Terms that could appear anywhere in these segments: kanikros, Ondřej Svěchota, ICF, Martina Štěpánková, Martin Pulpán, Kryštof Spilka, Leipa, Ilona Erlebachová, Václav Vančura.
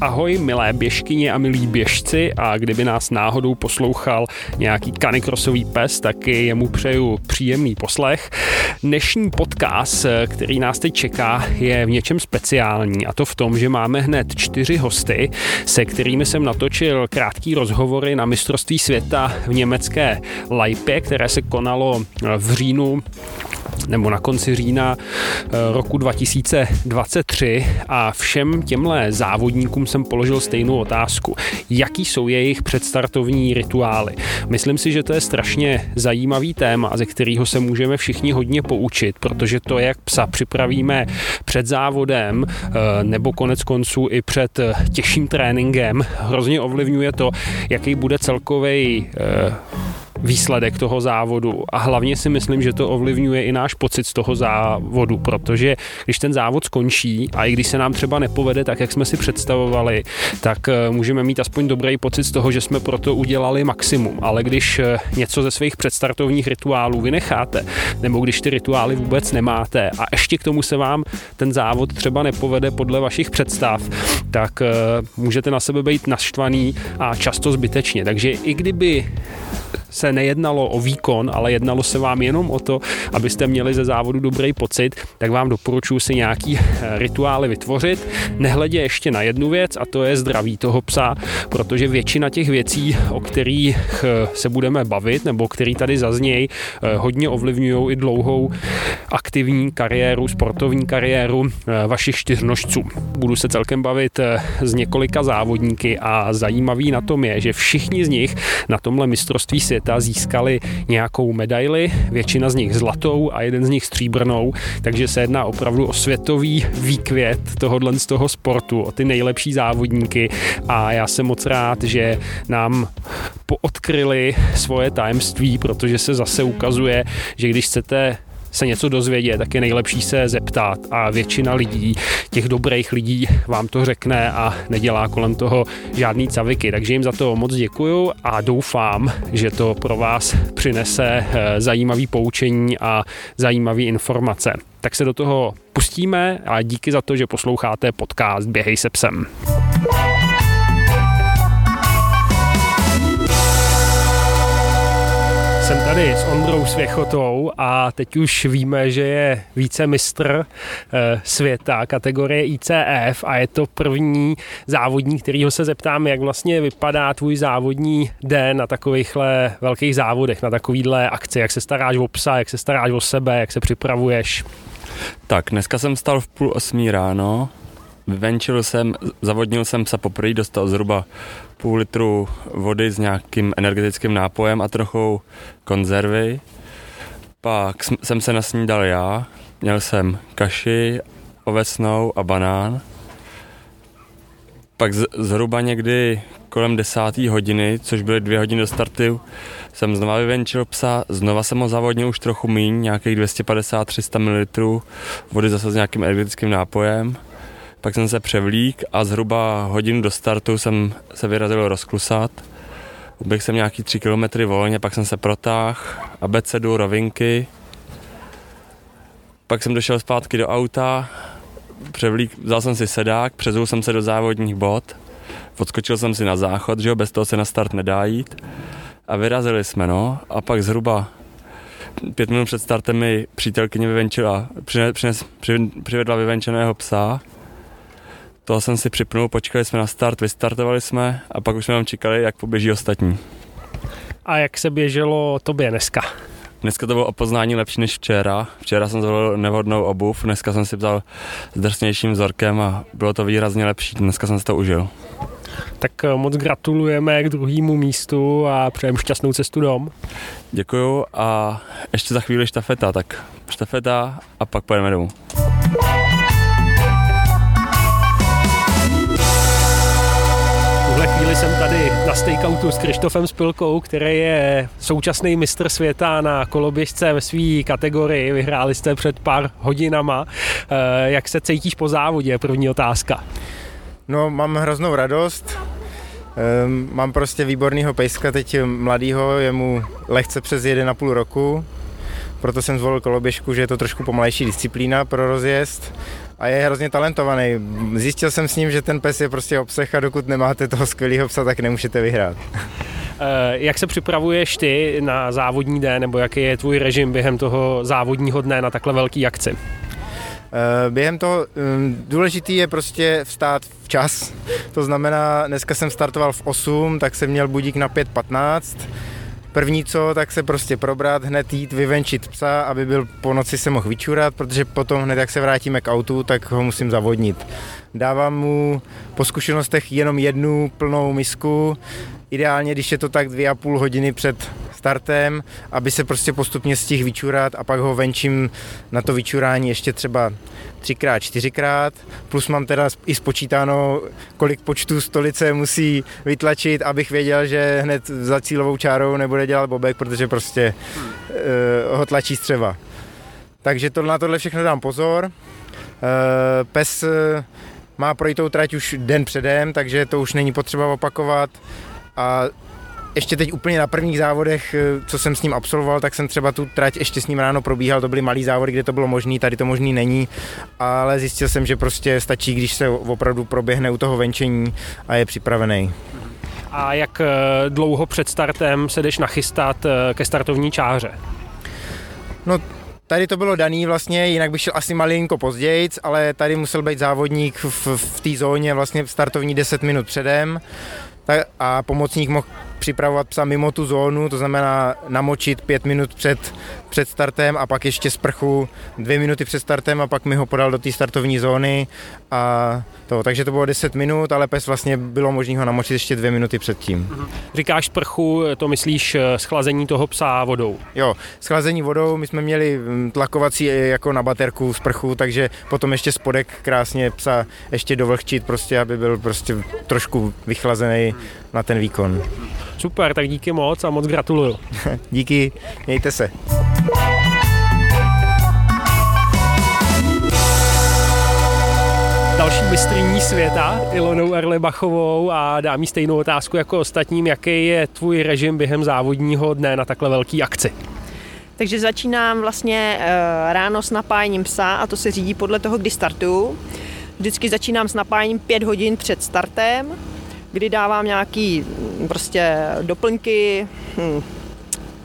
Ahoj milé běžkyně a milí běžci, a kdyby nás náhodou poslouchal nějaký kanikrosový pes, taky jemu přeju příjemný poslech. Dnešní podcast, který nás teď čeká, je v něčem speciální, a to v tom, že máme hned 4 hosty, se kterými jsem natočil krátký rozhovory na mistrovství světa v německé Leipě, které se konalo v říjnu nebo na konci října roku 2023, a všem těmhle závodníkům jsem položil stejnou otázku. Jaký jsou jejich předstartovní rituály? Myslím si, že to je strašně zajímavý téma, ze kterého se můžeme všichni hodně poučit, protože to, jak psa připravíme před závodem nebo konec konců i před těžším tréninkem, hrozně ovlivňuje to, jaký bude celkový výsledek toho závodu, a hlavně si myslím, že to ovlivňuje i náš pocit z toho závodu, protože když ten závod skončí a i když se nám třeba nepovede tak, jak jsme si představovali, tak můžeme mít aspoň dobrý pocit z toho, že jsme pro to udělali maximum, ale když něco ze svých předstartovních rituálů vynecháte, nebo když ty rituály vůbec nemáte a ještě k tomu se vám ten závod třeba nepovede podle vašich představ, tak můžete na sebe být naštvaný a často zbytečně, takže i kdyby se nejednalo o výkon, ale jednalo se vám jenom o to, abyste měli ze závodu dobrý pocit, tak vám doporučuji si nějaký rituály vytvořit. Nehledě ještě na jednu věc, a to je zdraví toho psa, protože většina těch věcí, o kterých se budeme bavit nebo který tady zaznějí, hodně ovlivňují i dlouhou aktivní kariéru, sportovní kariéru vašich čtyřnožců. Budu se celkem bavit s několika závodníky a zajímavý na tom je, že všichni z nich na tomhle mistrovství světa získali nějakou medaili, většina z nich zlatou a jeden z nich stříbrnou, takže se jedná opravdu o světový výkvět tohodlen z toho sportu, o ty nejlepší závodníky, a já jsem moc rád, že nám poodkryli svoje tajemství, protože se zase ukazuje, že když chcete se něco dozvědět, tak je nejlepší se zeptat, a většina lidí, těch dobrých lidí, vám to řekne a nedělá kolem toho žádný caviky. Takže jim za to moc děkuju a doufám, že to pro vás přinese zajímavý poučení a zajímavé informace. Tak se do toho pustíme a díky za to, že posloucháte podcast Běhej se psem. Jsem tady s Ondrou Svěchotou a teď už víme, že je vicemistr světa kategorie ICF a je to první závodník, kterýho se zeptám, jak vlastně vypadá tvůj závodní den na takovýchhle velkých závodech, na takovýhle akci, jak se staráš o psa, jak se staráš o sebe, jak se připravuješ. Tak, dneska jsem vstal v 7:30 ráno, venčil jsem, zavodnil jsem psa poprvé, dostal zhruba půl litru vody s nějakým energetickým nápojem a trochou konzervy. Pak jsem se nasnídal já, měl jsem kaši ovesnou a banán. Pak zhruba někdy kolem 10:00, což byly 2 hodiny do startu, jsem znova vyvenčil psa, znova jsem ho zavodnil už trochu míň, nějakých 250-300 ml vody zase s nějakým energetickým nápojem. Pak jsem se převlík a zhruba hodinu do startu jsem se vyrazil rozklusat. Uběhl jsem nějaký 3 kilometry volně, pak jsem se protáhl, abecedu, rovinky. Pak jsem došel zpátky do auta, převlík, vzal jsem si sedák, přezul jsem se do závodních bot, odskočil jsem si na záchod, že jo, bez toho se na start nedá jít. A vyrazili jsme, no, a pak zhruba 5 minut před startem mi přítelkyně přivedla vyvenčeného psa. Toho jsem si připnul, počkali jsme na start, vystartovali jsme a pak už jsme tam čekali, jak poběží ostatní. A jak se běželo tobě dneska? Dneska to bylo o poznání lepší než včera. Včera jsem zvolil nevhodnou obuv, dneska jsem si vzal s drsnějším vzorkem a bylo to výrazně lepší, dneska jsem si to užil. Tak moc gratulujeme k 2. místu a přejem šťastnou cestu dom. Děkuju a ještě za chvíli štafeta, tak štafeta a pak pojedeme domů. Chvíli jsem tady na stakeoutu s Kryštofem Spilkou, který je současný mistr světa na koloběžce ve své kategorii. Vyhráli jste před pár hodinama. Jak se cítíš po závodě? První otázka. No, mám hroznou radost. Mám prostě výbornýho pejska, teď mladýho, je mu lehce přes 1,5 roku. Proto jsem zvolil koloběžku, že je to trošku pomalejší disciplína pro rozjezd. a je hrozně talentovaný. Zjistil jsem s ním, že ten pes je prostě obsah a dokud nemáte toho skvělého psa, tak nemůžete vyhrát. Jak se připravuješ ty na závodní den, nebo jaký je tvůj režim během toho závodního dne na takhle velký akci? Během toho důležitý je prostě vstát včas, to znamená, dneska jsem startoval v 8, tak jsem měl budík na 5:15. První co, tak se prostě probrat, hned jít vyvenčit psa, aby byl po noci se mohl vyčurat, protože potom hned, jak se vrátíme k autu, tak ho musím zavodnit. Dávám mu po zkušenostech jenom jednu plnou misku, ideálně, když je to tak 2,5 hodiny před startem, aby se prostě postupně stihl vyčurat a pak ho venčím na to vyčurání ještě třeba 3x, 4x, plus mám teda i spočítáno, kolik počtu stolice musí vytlačit, abych věděl, že hned za cílovou čárou nebude dělat bobek, protože prostě ho tlačí střeva. Takže na tohle všechno dám pozor. Pes má projitou trať už den předem, takže to už není potřeba opakovat. A ještě teď úplně na prvních závodech, co jsem s ním absolvoval, tak jsem třeba tu trať ještě s ním ráno probíhal, to byly malý závody, kde to bylo možný, tady to možný není, ale zjistil jsem, že prostě stačí, když se opravdu proběhne u toho venčení a je připravený. A jak dlouho před startem se jdeš nachystat ke startovní čáře? No, tady to bylo daný vlastně, jinak bych šel asi malinko pozdějc, ale tady musel být závodník v té zóně vlastně startovní 10 minut předem, a pomocník mohl připravovat psa mimo tu zónu, to znamená namočit 5 minut před startem a pak ještě sprchu 2 minuty před startem a pak mi ho podal do té startovní zóny. Takže to bylo 10 minut, ale pes vlastně bylo možné ho namočit ještě 2 minuty předtím. Říkáš sprchu, to myslíš schlazení toho psa vodou? Jo, schlazení vodou, my jsme měli tlakovací jako na baterku sprchu, takže potom ještě spodek krásně psa ještě dovlhčit, prostě, aby byl prostě trošku vychlazený na ten výkon. Super, tak díky moc a moc gratuluju. Díky, mějte se. Další mistryní světa, Ilonou Erlebachovou, a dám jí stejnou otázku jako ostatním, jaký je tvůj režim během závodního dne na takhle velký akci? Takže začínám vlastně ráno s napájením psa a to se řídí podle toho, kdy startuju. Vždycky začínám s napájením 5 hodin před startem, kdy dávám nějaký prostě doplňky,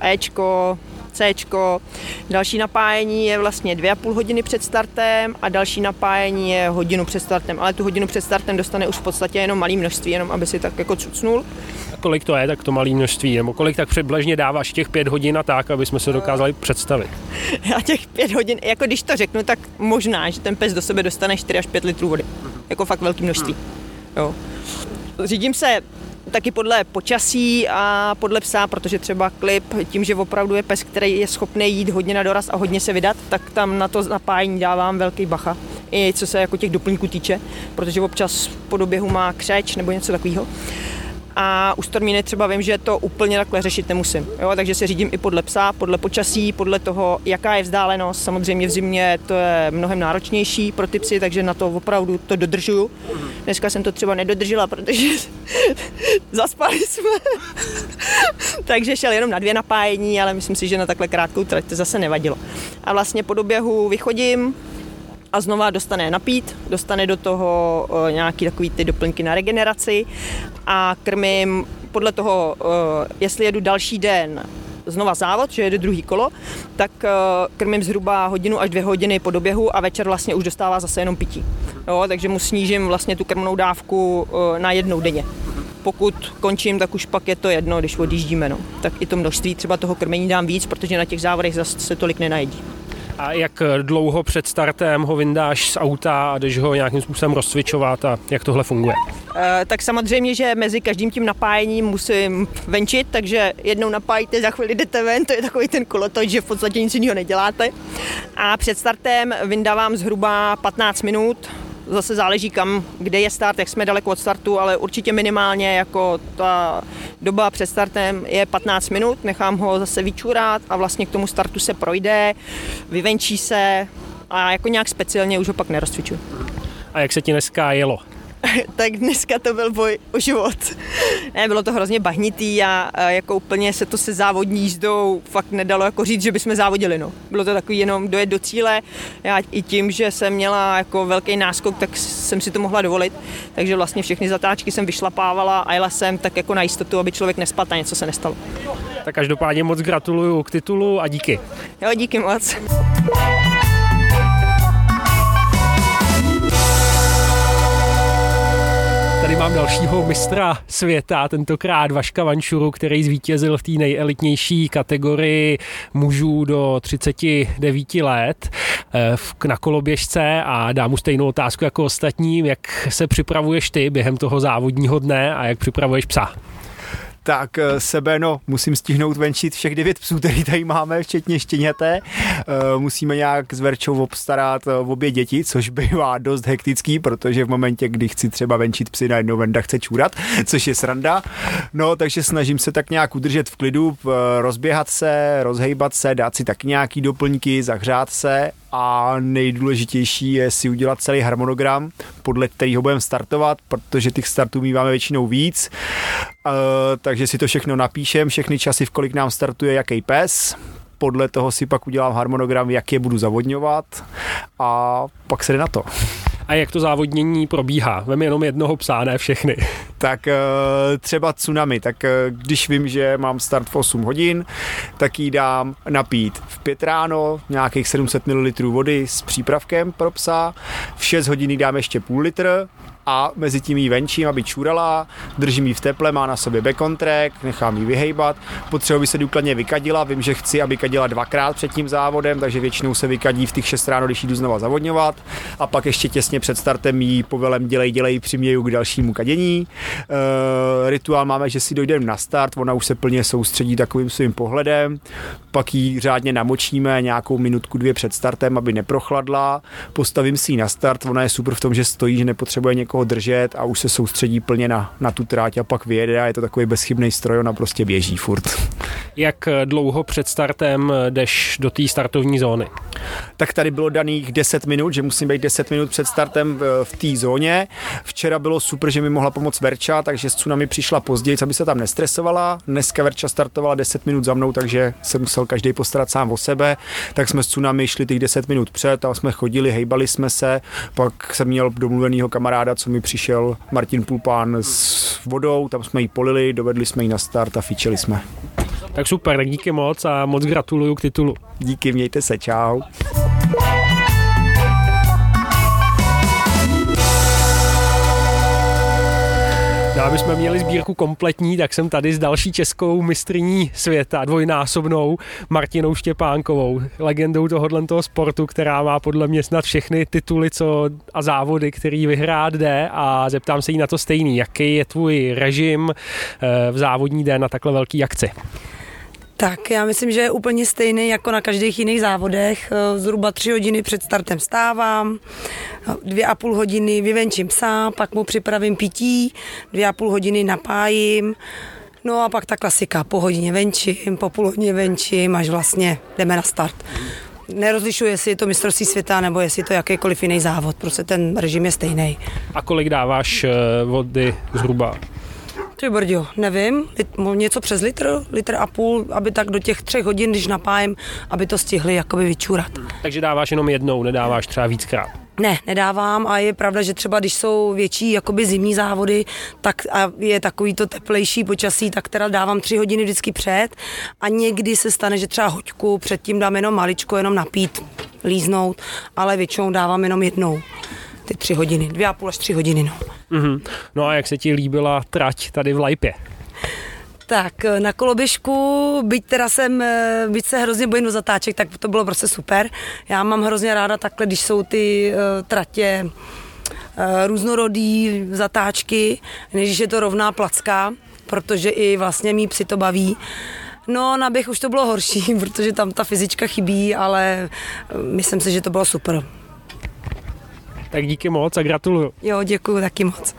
Ečko, Cčko. Další napájení je vlastně 2,5 hodiny před startem a další napájení je hodinu před startem, ale tu hodinu před startem dostane už v podstatě jenom malý množství, jenom aby si tak jako cucnul. A kolik to je, tak to malý množství, nebo kolik tak přibližně dáváš těch 5 hodin a tak, aby jsme se dokázali představit? Já těch 5 hodin, jako když to řeknu, tak možná, že ten pes do sebe dostane 4 až 5 litrů vody. Jako fakt velké množství. Jo. Řídím se taky podle počasí a podle psa, protože třeba klip, tím, že opravdu je pes, který je schopný jít hodně na doraz a hodně se vydat, tak tam na to napájení dávám velký bacha. I co se jako těch doplňků týče, protože občas po doběhu má křeč nebo něco takového. A u Stormíny třeba vím, že to úplně takhle řešit nemusím. Jo? Takže se řídím i podle psa, podle počasí, podle toho, jaká je vzdálenost. Samozřejmě v zimě to je mnohem náročnější pro ty psy, takže na to opravdu to dodržuju. Dneska jsem to třeba nedodržela, protože zaspali jsme. Takže šel jenom na 2 napájení, ale myslím si, že na takhle krátkou trať to zase nevadilo. A vlastně po doběhu vychodím a znova dostane napít, dostane do toho nějaký takový ty doplňky na regeneraci a krmím podle toho, jestli jedu další den znova závod, že jede druhý kolo, tak krmím zhruba 1 až 2 hodiny po doběhu a večer vlastně už dostává zase jenom pití. Jo, takže mu snížím vlastně tu krmnou dávku na 1 denně. Pokud končím, tak už pak je to jedno, když odjíždíme. No. Tak i to množství třeba toho krmení dám víc, protože na těch závodech zase se tolik nenajedí. A jak dlouho před startem ho vyndáš z auta a jdeš ho nějakým způsobem rozcvičovat a jak tohle funguje? Tak samozřejmě, že mezi každým tím napájením musím venčit, takže jednou napájíte, za chvíli jdete ven, to je takový ten kolotoč, že v podstatě nic jiného neděláte. A před startem vyndávám zhruba 15 minut, zase záleží kam, kde je start, jak jsme daleko od startu, ale určitě minimálně jako ta doba před startem je 15 minut, nechám ho zase vyčurat a vlastně k tomu startu se projde, vyvenčí se a jako nějak speciálně už ho pak nerozcvičuji. A jak se ti dneska jelo? tak dneska to byl boj o život. Ne, bylo to hrozně bahnitý a jako úplně se to se závodní jízdou fakt nedalo jako říct, že bychom závodili. No. Bylo to takový jenom dojet do cíle. Já i tím, že jsem měla jako velký náskok, tak jsem si to mohla dovolit. Takže vlastně všechny zatáčky jsem vyšlapávala a jela jsem tak jako na jistotu, aby člověk nespadl a něco se nestalo. Tak každopádně moc gratuluju k titulu a díky. Jo, díky moc. Tady mám dalšího mistra světa, tentokrát Vaška Vančuru, který zvítězil v té nejelitnější kategorii mužů do 39 let na koloběžce a dám mu stejnou otázku jako ostatním, jak se připravuješ ty během toho závodního dne a jak připravuješ psa? Tak sebe, no, musím stihnout venčit všech 9 psů, který tady máme, včetně štěněte. Musíme nějak s Verčou obstarat obě děti, což bývá dost hektický, protože v momentě, kdy chci třeba venčit psy, najednou Venda chce čůrat, což je sranda. No, takže snažím se tak nějak udržet v klidu, rozběhat se, rozhejbat se, dát si tak nějaký doplňky, zahřát se a nejdůležitější je si udělat celý harmonogram, podle kterého budeme startovat, protože těch startů míváme většinou víc. Takže si to všechno napíšem, všechny časy, v kolik nám startuje jaký pes. Podle toho si pak udělám harmonogram, jak je budu zavodňovat a pak se jde na to. A jak to závodnění probíhá? Vem jenom jednoho psa, ne všechny. Tak třeba tsunami, tak když vím, že mám start v 8 hodin, tak jí dám napít v 5 ráno, nějakých 700 ml vody s přípravkem pro psa, v 6 hodin jí dám ještě půl litr a mezi tím jí venčím, aby čůrala, držím jí v teple, má na sobě bekontrek, nechám jí vyhejbat, potřebuji, aby se důkladně vykadila, vím, že chci, aby kadila 2krát před tím závodem, takže většinou se vykadí v těch 6 ráno, když jdu znova zavodňovat a pak ještě těsně před startem jí povelem dělej, přiměju k dalšímu kadění. Rituál máme, že si dojdeme na start, ona už se plně soustředí takovým svým pohledem, pak jí řádně namočíme nějakou minutku, 2 před startem, aby neprochladla, postavím si ji na start, ona je super v tom, že stojí, že nepotřebuje někoho držet a už se soustředí plně na tu tráť a pak vyjede a je to takový bezchybný stroj, ona prostě běží furt. Jak dlouho před startem jdeš do té startovní zóny? Tak tady bylo daných 10 minut, že musím být 10 minut před startem v té zóně. Včera bylo super, že mi mohla pomoct Verča, takže s tsunami přišla později, aby se tam nestresovala. Dneska Verča startovala 10 minut za mnou, takže se musel každý postarat sám o sebe. Tak jsme s tsunami šli těch 10 minut před a jsme chodili, hejbali jsme se. Pak jsem měl domluvenýho kamaráda, co mi přišel Martin Pulpán s vodou, tam jsme ji polili, dovedli jsme ji na start a fičeli jsme. Tak super, tak díky moc a moc gratuluju k titulu. Díky, mějte se, čau. Aby jsme měli sbírku kompletní, tak jsem tady s další českou mistryní světa, dvojnásobnou Martinou Štěpánkovou, legendou tohoto sportu, která má podle mě snad všechny tituly a závody, který vyhrát jde a zeptám se jí na to stejný. Jaký je tvůj režim v závodní den na takhle velký akci? Tak já myslím, že je úplně stejný jako na každých jiných závodech. Zhruba 3 hodiny před startem vstávám, 2,5 hodiny vyvenčím psa, pak mu připravím pití, 2,5 hodiny napájím, no a pak ta klasika, po hodině venčím, po půl hodině venčím, až vlastně jdeme na start. Nerozlišuje, jestli je to mistrovství světa nebo jestli je to jakýkoliv jiný závod, prostě ten režim je stejný. A kolik dáváš vody zhruba? Brďo, nevím, něco přes litr a půl, aby tak do těch 3 hodin, když napájem, aby to stihli jakoby vyčůrat. Takže dáváš jenom jednou, nedáváš třeba víckrát? Ne, nedávám a je pravda, že třeba když jsou větší jakoby zimní závody, tak a je takový to teplejší počasí, tak teda dávám 3 hodiny vždycky před a někdy se stane, že třeba hoďku předtím dám jenom maličko, jenom napít, líznout, ale většinou dávám jenom jednou. 3 hodiny, 2,5 až 3 hodiny, no. Mm-hmm. No a jak se ti líbila trať tady v Leipě? Tak na koloběžku, byť se hrozně bojím do zatáček, tak to bylo prostě super. Já mám hrozně ráda takhle, když jsou ty tratě různorodý zatáčky, než je to rovná placka, protože i vlastně mý psi to baví. No, na běh už to bylo horší, protože tam ta fyzička chybí, ale myslím si, že to bylo super. Tak díky moc a gratuluju. Jo, děkuju taky moc.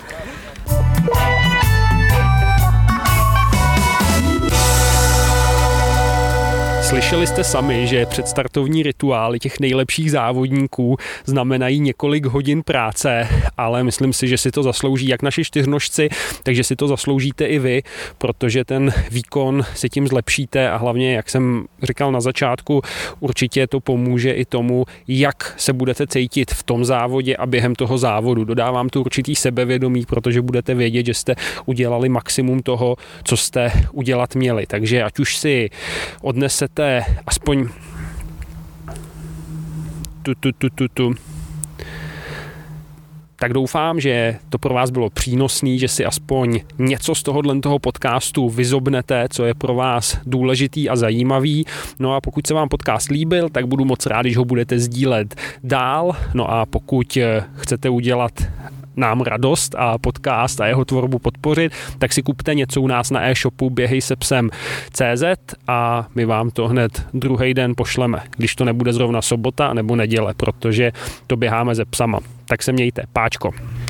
Slyšeli jste sami, že předstartovní rituály těch nejlepších závodníků znamenají několik hodin práce, ale myslím si, že si to zaslouží jak naši čtyřnožci, takže si to zasloužíte i vy, protože ten výkon si tím zlepšíte a hlavně, jak jsem říkal na začátku, určitě to pomůže i tomu, jak se budete cítit v tom závodě a během toho závodu. Dodávám tu určitý sebevědomí, protože budete vědět, že jste udělali maximum toho, co jste udělat měli. Takže ať už si odnesete aspoň tak doufám, že to pro vás bylo přínosné, že si aspoň něco z tohoto podcastu vyzobnete, co je pro vás důležitý a zajímavý. No a pokud se vám podcast líbil, tak budu moc rád, když ho budete sdílet dál. No a pokud chcete udělat nám radost a podcast a jeho tvorbu podpořit, tak si kupte něco u nás na e-shopu běhejsepsem.cz a my vám to hned druhý den pošleme, když to nebude zrovna sobota nebo neděle, protože to běháme se psama. Tak se mějte, páčko.